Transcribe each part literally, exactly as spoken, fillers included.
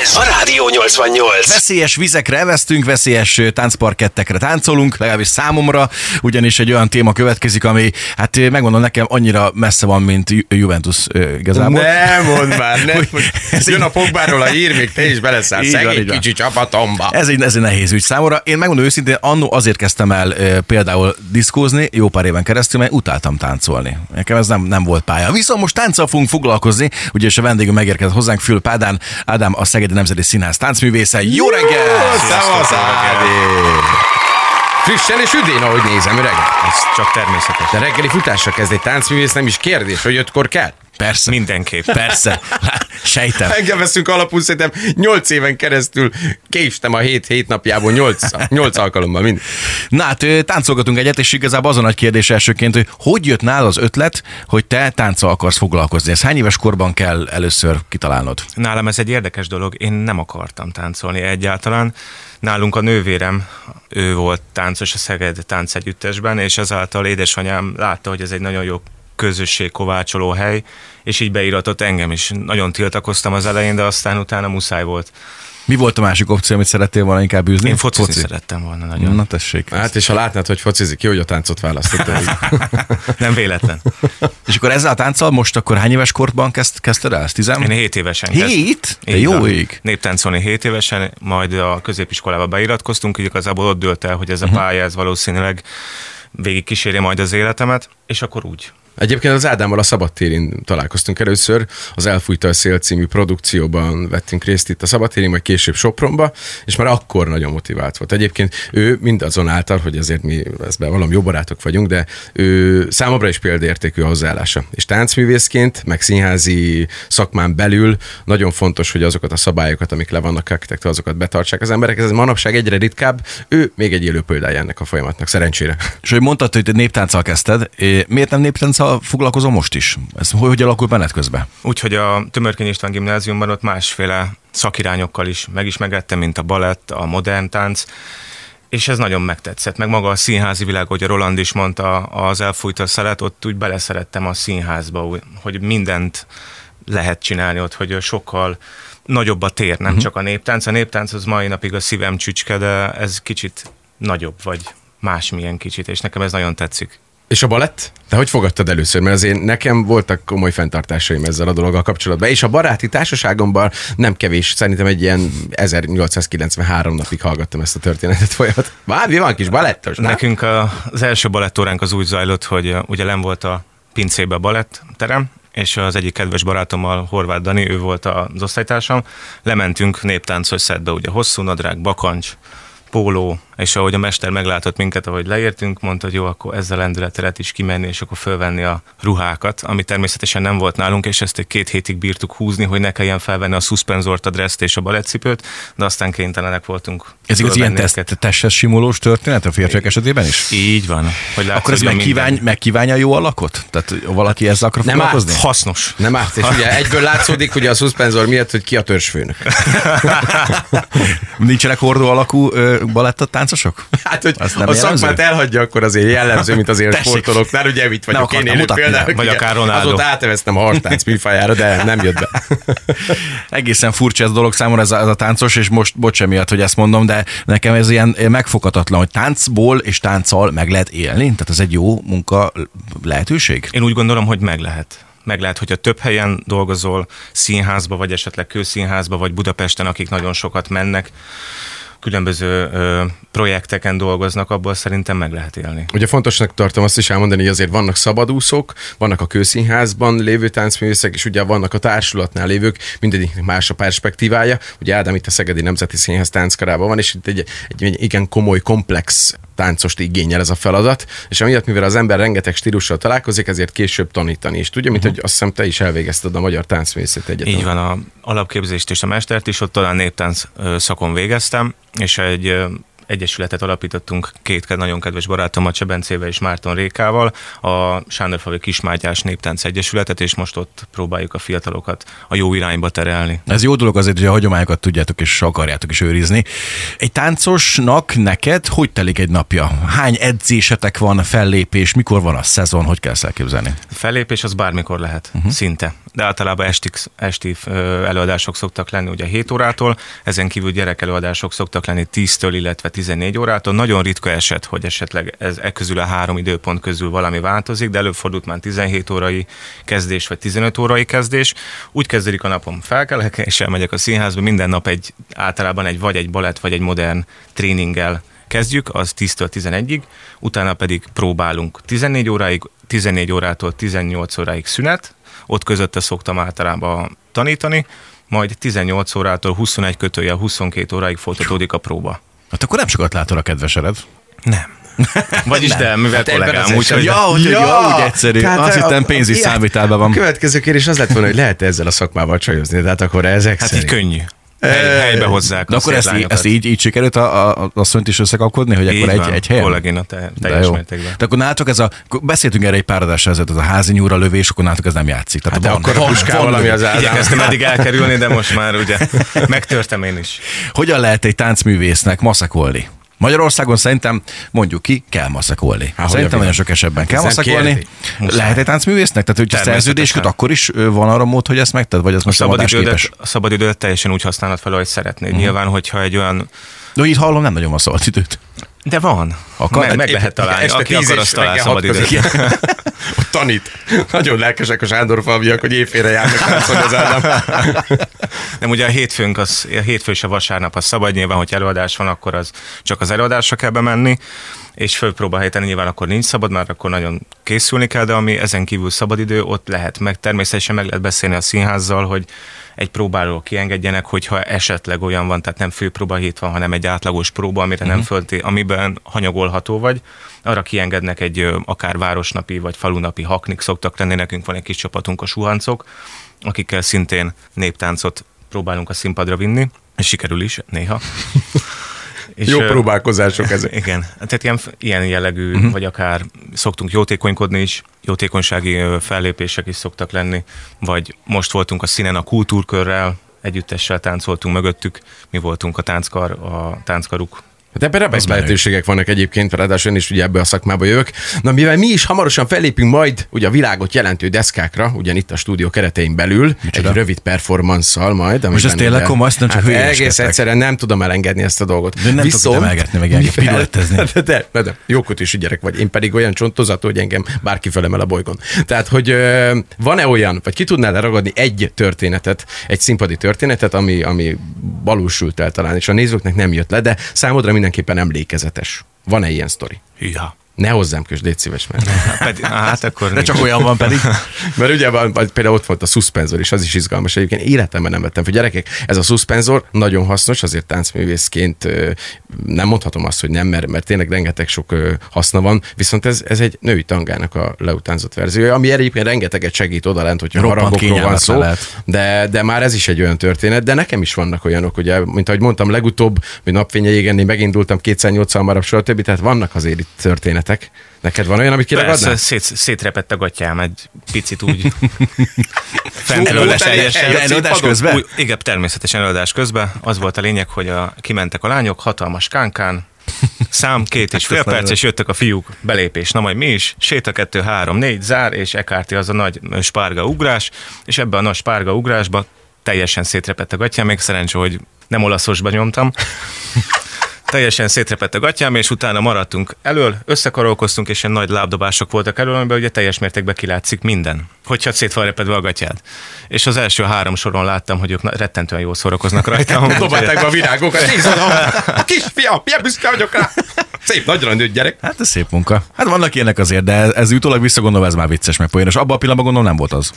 Ez a Rádió nyolcvannyolc. Veszélyes vizekre evesztünk, veszélyes táncparkettekre táncolunk, legalábbis számomra, ugyanis egy olyan téma következik, ami, hát megmondom, nekem annyira messze van, mint Juventus igazából. Nem mondd már, nem. Jön a Pogbáról a hír, még te is beleszáll szegény kicsi csapatomba. Ez egy, ez egy nehéz ügy számomra. Én megmondom őszintén, annó azért kezdtem el e, például diszkózni, jó pár éven keresztül, mert utáltam táncolni. Nekem ez nem, nem volt pálya. Viszont most tánccal fogunk foglalkozni, ugyanis a vendégünk megérkezett hozzánk, Fülöp Ádám, Ádám a Szegedi Nemzeti Színház táncművésze. Jó reggel! Szevasz, Ádám! Frissen és üdén, ahogy nézem, öreg. Ez csak természetes. De reggeli futásra kezd egy táncművész, nem is kérdés, hogy ötkor kell? Persze. Mindenképp. Persze. Sejtem. Engem veszünk alapul, szerintem nyolc éven keresztül késtem a hét hét napjából nyolc, nyolc alkalommal mind. Na hát táncolgatunk egyet, és igazából az a nagy kérdés elsőként, hogy hogy jött nálad az ötlet, hogy te tánccal akarsz foglalkozni? Ez hány éves korban kell először kitalálnod? Nálam ez egy érdekes dolog. Én nem akartam táncolni egyáltalán. Nálunk a nővérem, ő volt táncos a Szeged Táncegyüttesben, és ezáltal édesanyám látta, hogy ez egy nagyon jó közösség kovácsoló hely, és így beiratott engem is. Nagyon tiltakoztam az elején, de aztán utána muszáj volt. Mi volt a másik opció, amit szerettél volna inkább űzni? Én focizni Foci. szerettem volna nagyon. Na tessék. Hát és ha látnád, hogy focizik, jó, hogy a táncot választottál. Nem véletlen. És akkor ezzel a tánccal most akkor hány éves korban kezd, kezdted el? Tizem? Én hét évesen kezdtem. Hét? De jó ég. Néptáncolni hét évesen, majd a középiskolába beiratkoztunk, így igazából ott dőlt el, hogy ez a pálya, ez valószínűleg végig kíséri majd az életemet, és akkor úgy. Egyébként az Ádámmal a szabadtérin találkoztunk először, az Elfújta a szél című produkcióban vettünk részt itt a szabadtérin, majd később Sopronba, és már akkor nagyon motivált volt. Egyébként ő mindazonáltal, hogy azért mi ezben valami jó barátok vagyunk, de ő számomra is példaértékű a hozzáállása. És táncművészként, meg színházi szakmán belül nagyon fontos, hogy azokat a szabályokat, amik le vannak aktekta, azokat betartsák az emberek. Ez manapság egyre ritkább, ő még egy élő példája ennek a folyamatnak, szerencsére. És hogy mondtad, hogy néptánccal kezdted, miért nem néptánccal foglalkozom most is? Ez hogy, hogy alakul benned közben? Úgyhogy a Tömörkény István gimnáziumban ott másféle szakirányokkal is megismergettem, mint a balett, a modern tánc, és ez nagyon megtetszett. Meg maga a színházi világ, hogy a Roland is mondta, az Elfújta a szelet, ott úgy beleszerettem a színházba, hogy mindent lehet csinálni ott, hogy sokkal nagyobb a tér, nem uh-huh. csak a néptánc. A néptánc az mai napig a szívem csücske, de ez kicsit nagyobb, vagy másmilyen kicsit, és nekem ez nagyon tetszik. És a balett? De hogy fogadtad először? Mert azért nekem voltak komoly fenntartásaim ezzel a dologgal kapcsolatban, és a baráti társaságomban nem kevés, szerintem egy ilyen ezernyolcszázkilencvenhárom napig hallgattam ezt a történetet folyamat. Már mi van kis balettos, nem? Nekünk az első balettóránk az úgy zajlott, hogy ugye nem volt a pincébe baletterem, és az egyik kedves barátommal, Horváth Dani, ő volt az osztálytársam, lementünk néptáncos szettbe, ugye hosszú nadrág, bakancs, póló, és ahogy a mester meglátott minket, ahogy leértünk, mondta, hogy jó, akkor ezzel lendületeret is kimenni, és akkor fölvenni a ruhákat, ami természetesen nem volt nálunk, és ezt egy két hétig bírtuk húzni, hogy ne kelljen felvenni a szuszpenzort, a dresszt és a balettcipőt, de aztán kénytelenek voltunk. Ez igaz, ilyen testes simulós történet a férfiak esetében is? Így van. Hogy látsz, akkor ez megkívánja megkívánj jó alakot? Tehát valaki ezzel akar foglalkozni? Nem árt. Hasznos. Nem árt, és ugye egyből látszódik, hogy a szuszpenzor miatt, hogy ki a törzsfőnök. Nincsenek hordó alakú balettot táncosok? Hát, hogy azt a szakmát elhagyja, akkor azért jellemző, mint azért sportolóknál, ugye mit vagyok én élő például. Vagy akár Ronaldo. Azóta áteveztem a harctánc műfájára, de nem jött be. Egészen furcsa ez a dolog számomra, ez a, ez a táncos, és most bocs emiatt, hogy ezt mondom, de nekem ez ilyen megfoghatatlan, hogy táncból és tánccal meg lehet élni, tehát ez egy jó munka lehetőség? Én úgy gondolom, hogy meg lehet. Meg lehet, hogyha több helyen dolgozol, színházba, vagy esetleg kőszínházba, vagy Budapesten, akik nagyon sokat mennek, különböző ö, projekteken dolgoznak, abból szerintem meg lehet élni. Ugye fontosnak tartom azt is elmondani, hogy azért vannak szabadúszók, vannak a kőszínházban lévő táncművészek, és ugye vannak a társulatnál lévők, mindegyiknek más a perspektívája. Ugye Ádám itt a Szegedi Nemzeti Színház tánckarában van, és itt egy, egy, egy igen komoly, komplex táncost igényel ez a feladat, és amiatt, mivel az ember rengeteg stílussal találkozik, ezért később tanítani is tudja, mint uh-huh. hogy azt hiszem te is elvégezted a Magyar Táncművészeti Egyetemen. Így van, a alapképzést és a mestert is, ott talán néptánc szakon végeztem, és egy egyesületet alapítottunk két nagyon kedves barátommal, Csebencével és Márton Rékával, a Sándorfalvi Kismágyás néptánc Egyesületet, és most ott próbáljuk a fiatalokat a jó irányba terelni. Ez jó dolog azért, hogy a hagyományokat tudjátok és akarjátok is őrizni. Egy táncosnak neked hogy telik egy napja? Hány edzésetek van, fellépés, mikor van a szezon, hogy kell ezt elképzelni? A fellépés az bármikor lehet, uh-huh. szinte. De általában esti, esti előadások szoktak lenni ugye hét órától, ezen kívül gyerekelőadások szoktak lenni tíztől, illetve tizennégy órától. Nagyon ritka eset, hogy esetleg ez e közül a három időpont közül valami változik, de előbb fordult már tizenhét órai kezdés, vagy tizenöt órai kezdés. Úgy kezdődik a napom, felkelek, és elmegyek a színházba, minden nap egy, általában egy vagy egy balett, vagy egy modern tréninggel kezdjük, az tíztől tizenegyig, utána pedig próbálunk tizennégy óráig, tizennégy órától tizennyolc óráig szünet, ott közötte szoktam általában tanítani, majd tizennyolc órától huszonegy kötőjel huszonkettő óráig folytatódik a próba. Hát akkor nem sokat látod a kedvesered? Nem. Vagyis nem. De, mivel hát kollégám, úgyhogy... Ja, hogy ja, ja, úgy egyszerű. Tehát azt hittem pénz is számvitában van. A következő kérdés az lett volna, hogy lehet ezzel a szakmával csajozni, de hát akkor ezek hát szerint... Hát így könnyű. Hely, helybe hozzák. De akkor ezt, ezt így, így sikerült a, a, a szönt is összekapkodni, hogy így akkor van, egy, egy helyen? Kollégina, te, teljes mértékben. De akkor nálatok ez a, beszéltünk erre egy pár adásra, ez a házi nyúlra lövés, akkor nálatok ez nem játszik. Tehát hát van, akkor van, van, valami van, az állam. Igyekeztem eddig elkerülni, de most már ugye megtörtem én is. Hogyan lehet egy táncművésznek maszakolni? Magyarországon szerintem, mondjuk ki, kell maszakolni. Há, szerintem nagyon sok esetben kell maszakolni. Lehet egy táncművésznek? Tehát, hogyha szerződés köt, akkor is van arra mód, hogy ezt megted, vagy ez most a képes? A szabadidőt teljesen úgy használod fel, ahogy szeretnéd. Uh-huh. Nyilván, hogyha egy olyan... De így hallom, nem nagyon van szabadidőt. De van. Akar, meg, meg lehet találni. Este aki akar, azt talál szabadidőt. Ott tanít. Nagyon lelkesek a Sándorfalviak, hogy éjfélre járnak táncolni az állam. Nem, ugye a hétfőnk, az, a hétfő és a vasárnap az szabad, nyilván, hogy előadás van, akkor az csak az előadásra kell bemenni, és fölpróbálhelyteni nyilván akkor nincs szabad, már akkor nagyon készülni kell, de ami ezen kívül szabadidő, ott lehet meg. Természetesen meg lehet beszélni a színházzal, hogy egy próbáról kiengedjenek, hogyha esetleg olyan van, tehát nem főpróba hét van, hanem egy átlagos próba, amire uh-huh. nem fölti, amiben hanyagolható vagy, arra kiengednek egy akár városnapi vagy falunapi haknik szoktak lenni, nekünk van egy kis csapatunk, a Suhancok, akikkel szintén néptáncot próbálunk a színpadra vinni, és sikerül is néha. És jó próbálkozások ezek. Igen, tehát ilyen, ilyen jellegű, uh-huh. vagy akár szoktunk jótékonykodni is, jótékonysági fellépések is szoktak lenni, vagy most voltunk a színen a kultúrkörrel, együttessel táncoltunk mögöttük, mi voltunk a tánckar, a tánckaruk. De ebben remek lehetőségek vannak egyébként, ráadásul én is ugye ebbe a szakmába jövök. Na, mivel mi is hamarosan fellépünk majd ugye a világot jelentő deszkákra, ugyan itt a stúdió keretein belül, micsoda? Egy rövid performanszal majd. Most ez tényleg komoly, azt nem csak hát egész egyszerűen nem tudom elengedni ezt a dolgot. De nem Viszont, tudom elgetni, meg elgetni, pillantezni. De, de, de, de jókotűs gyerek vagy, én pedig olyan csontozató, hogy engem bárki fölemel a bolygón. Tehát, hogy van-e olyan, vagy ki tudnál leragadni egy történetet, egy színpadi történetet, ami, ami valósult el talán, és a nézőknek nem jött le, de számodra mindenképpen emlékezetes. Van-e ilyen sztori? Hűha. Ne hozzám kösd, légy szíves, mert... Pedi, hát akkor de csak olyan van pedig. Mert ugye van, például ott volt a szuszpenzor is, az is izgalmas. Egyébként életemben nem vettem fel. Gyerekek, ez a szuszpenzor nagyon hasznos, azért táncművészként nem mondhatom azt, hogy nem, mert, mert tényleg rengeteg sok haszna van, viszont ez, ez egy női tangának a leutánzott verziója, ami egyébként rengeteget segít odalent, hogyha harangokról van szó, de, de már ez is egy olyan történet, de nekem is vannak olyanok, ugye, mint ahogy mondtam, legutóbb, hogy Napfénye égennél megindultam kétszáznyolcvan marab, stb. Tehát vannak azért itt történet. Neked van olyan, amit kiragadnál? Szét, szétrepett a gatyám egy picit úgy fentről leseljesen. De előadás közben? Úgy, igen, természetesen előadás közben. Az volt a lényeg, hogy a, kimentek a lányok hatalmas kánkán, szám két és fél perc, és jöttek a fiúk, belépés. Na majd mi is, séta kettő, három, négy, zár, és Ekárti az a nagy spárga ugrás, és ebbe a nagy spárga ugrásba teljesen szétrepett a gatyám, még szerencsé, hogy nem olaszosba nyomtam. Teljesen szétrepett a gatyám, és utána maradtunk elől, összekarolkoztunk, és ilyen nagy lábdobások voltak elől, amiben ugye teljes mértékben kilátszik minden, hogyha szét van repedve a gatyád. És az első három soron láttam, hogy ők rettentően jól szórakoznak rajta. Dobálták be a virágokat, nézd oda! Kisfiam, milyen büszke vagyok rá! Szép, nagyra nőtt gyerek. Hát ez szép munka. Hát vannak ilyenek azért, de ez utólag visszagondolva, ez már vicces, meg poénos. Abban a pillanatban gondolom nem volt az.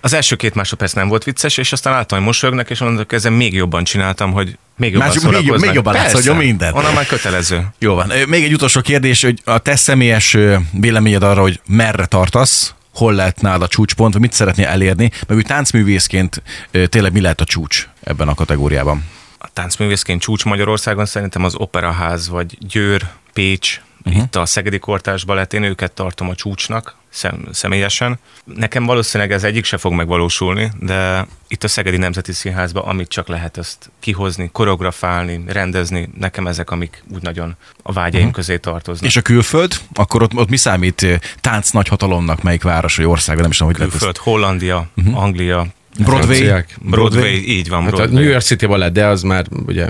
Az első két másodperc nem volt vicces, és aztán láttam, hogy mosolyognak, és onnantól kezdve még jobban csináltam, hogy még jobban Más, szórakoznak. Még jobban látszódjon minden. Onnan már kötelező. Jó van. Még egy utolsó kérdés, hogy a te személyes véleményed arra, hogy merre tartasz, hol lehet nálad a csúcspont, mit szeretnél elérni, meg úgy táncművészként tényleg mi lehet a csúcs ebben a kategóriában? a táncművészként csúcs Magyarországon szerintem az Operaház, vagy Győr, Pécs, uh-huh. itt a Szegedi Kortárs Balett, én őket tartom a csúcsnak szem, személyesen. Nekem valószínűleg ez egyik se fog megvalósulni, de itt a Szegedi Nemzeti Színházban, amit csak lehet ezt kihozni, koreografálni, rendezni, nekem ezek, amik úgy nagyon a vágyaim uh-huh. közé tartoznak. És a külföld? Akkor ott, ott mi számít tánc nagyhatalomnak, melyik város, vagy ország? Nem is tudom, hogy lehet. Külföld, Hollandia, uh-huh. Anglia, Broadway. Broadway. Broadway, így van. Hát Broadway. A New York City Ballet, de az már ugye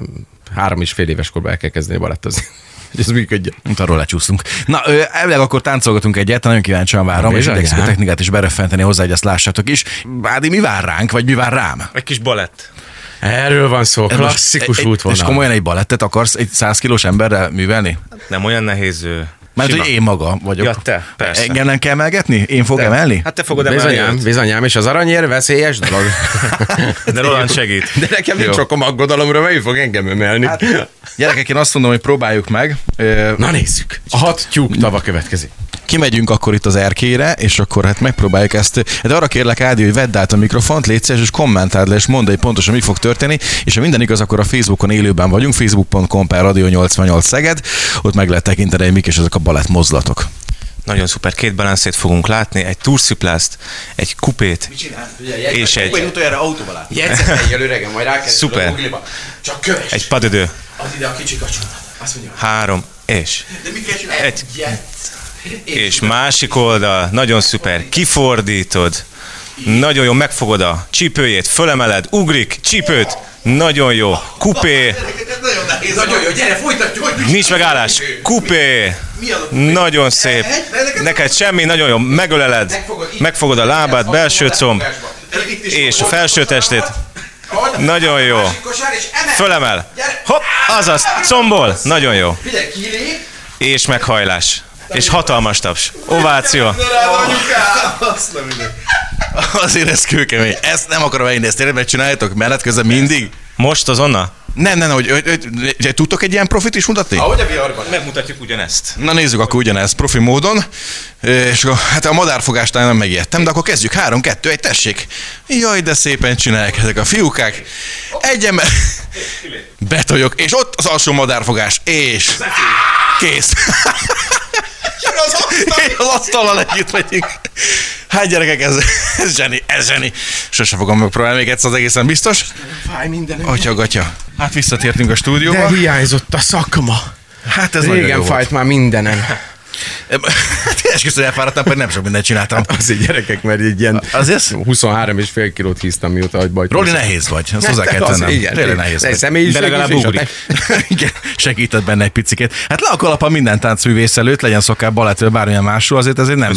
három és fél éves korban el kell kezdeni balettozni. És ez működjön. Arról lecsúsztunk. Na, elvileg akkor táncolgatunk egyet, nagyon kíváncsian várom, és idegszik a technikát is bereffenteni hozzá, hogy ezt lássátok is. Ádi, mi vár ránk, vagy mi vár rám? Egy kis balett. Erről van szó, klasszikus útvonal. És komolyan egy balettet akarsz egy száz kilós emberrel művelni? Nem olyan nehéz... Mert hogy én maga vagyok. Ja, te, persze. Engem nem kell emelgetni? Én fog te. emelni? Hát te fogod emelni. Bizonyám, bizonyám, és az aranyér veszélyes dolog. De Roland segít. De nekem nincs okom aggodalomra, mert ő fog engem emelni. Hát, gyerekek, én azt mondom, hogy próbáljuk meg. Na nézzük. A hat tyúk tava következik. Kimegyünk akkor itt az erkélyre, és akkor hát megpróbáljuk ezt. De arra kérlek, Ádi, hogy vedd át a mikrofont, légy szíves, és kommentáld le, és mondd, hogy pontosan mi fog történni. És ha minden igaz, akkor a Facebookon élőben vagyunk, facebook pont com per rádió nyolcvannyolc Szeged. Ott meg lehet tekinteni, mik és ezek a balett mozdulatok. Nagyon szuper, két balanszét fogunk látni, egy tursziplázt, egy kupét, és egy... Kupét utoljára autóba látni. Jegyzeteljél öregen, majd rákezdjük a Google-ba. Csak kövess! Egy padödő. Az ide a kicsi kacsonat. Azt mondja. Három, és... De mit kell csinálni? Egy. És másik oldal, nagyon szuper, kifordítod, nagyon jó, megfogod a csípőjét, fölemeled, ugrik, csípőt, nagyon jó, kupé, nagyon jó, gyere, folytatjuk, nincs megállás, kupé, nagyon szép, neked semmi, nagyon jó, megöleled, megfogod a lábát, belső comb, és a felső testét, nagyon jó, fölemel, hopp, azaz, combol, nagyon jó, és meghajlás. És hatalmas taps. Ováció. Azért ez kőkemény. Ezt nem akarom elindni, ezt tényleg megcsináljátok mellett közben mindig? Most azonnal? Nem, nem, hogy, hogy, hogy, hogy tudtok egy ilyen profit is mutatni? Ahogy a viharban. Megmutatjuk ugyanezt. Na nézzük akkor ugyanezt profi módon. És akkor, hát a madárfogástán nem megijedtem, de akkor kezdjük. Három, kettő, egy, tessék. Jaj, de szépen csinálják ezek a fiúkák. Egy ember... Betoljok, és ott az alsó madárfogás. És... Kész. Az asztallal együtt megyünk. Hát gyerekek, ez, ez zseni, ez zseni. Sose fogom megpróbálni még egyszer, az egészen biztos. Fáj minden. Atya, gatya. Hát visszatértünk a stúdióba. De hiányzott a szakma. Hát ez régen fájt már mindenen. Hát esküszöm, hogy elfáradtam, pedig nem sok mindent csináltam. Hát azért gyerekek, mert egy ilyen huszonhárom és fél kilót híztam, mióta agyba. Roli, nehéz vagy, ezt hozzá kell tennem. Tényleg nehéz vagy. De legalább ugri. Segített benne egy picikét. Hát le a kalap a minden táncművész előtt, legyen szokás balettől bármilyen másról, azért ez egy nem,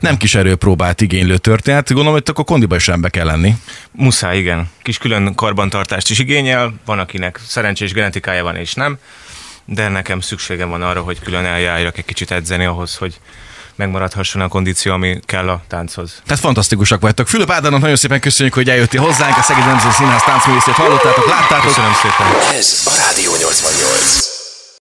nem kis erőpróbát igénylő történet. Gondolom, hogy akkor kondiba is rendbe kell lenni. Muszáj, igen. Kis külön karbantartást is igényel, van akinek szerencsés genetikája van és nem. De nekem szükségem van arra, hogy külön eljárjak egy kicsit edzeni ahhoz, hogy megmaradhasson a kondíció, ami kell a tánchoz. Tehát fantasztikusak vagytok. Fülöp Ádámnak nagyon szépen köszönjük, hogy eljöttél hozzánk. A Szegedi Nemzeti Színház táncművészét hallottátok, láttátok. Köszönöm szépen. Ez a Rádió nyolcvannyolc.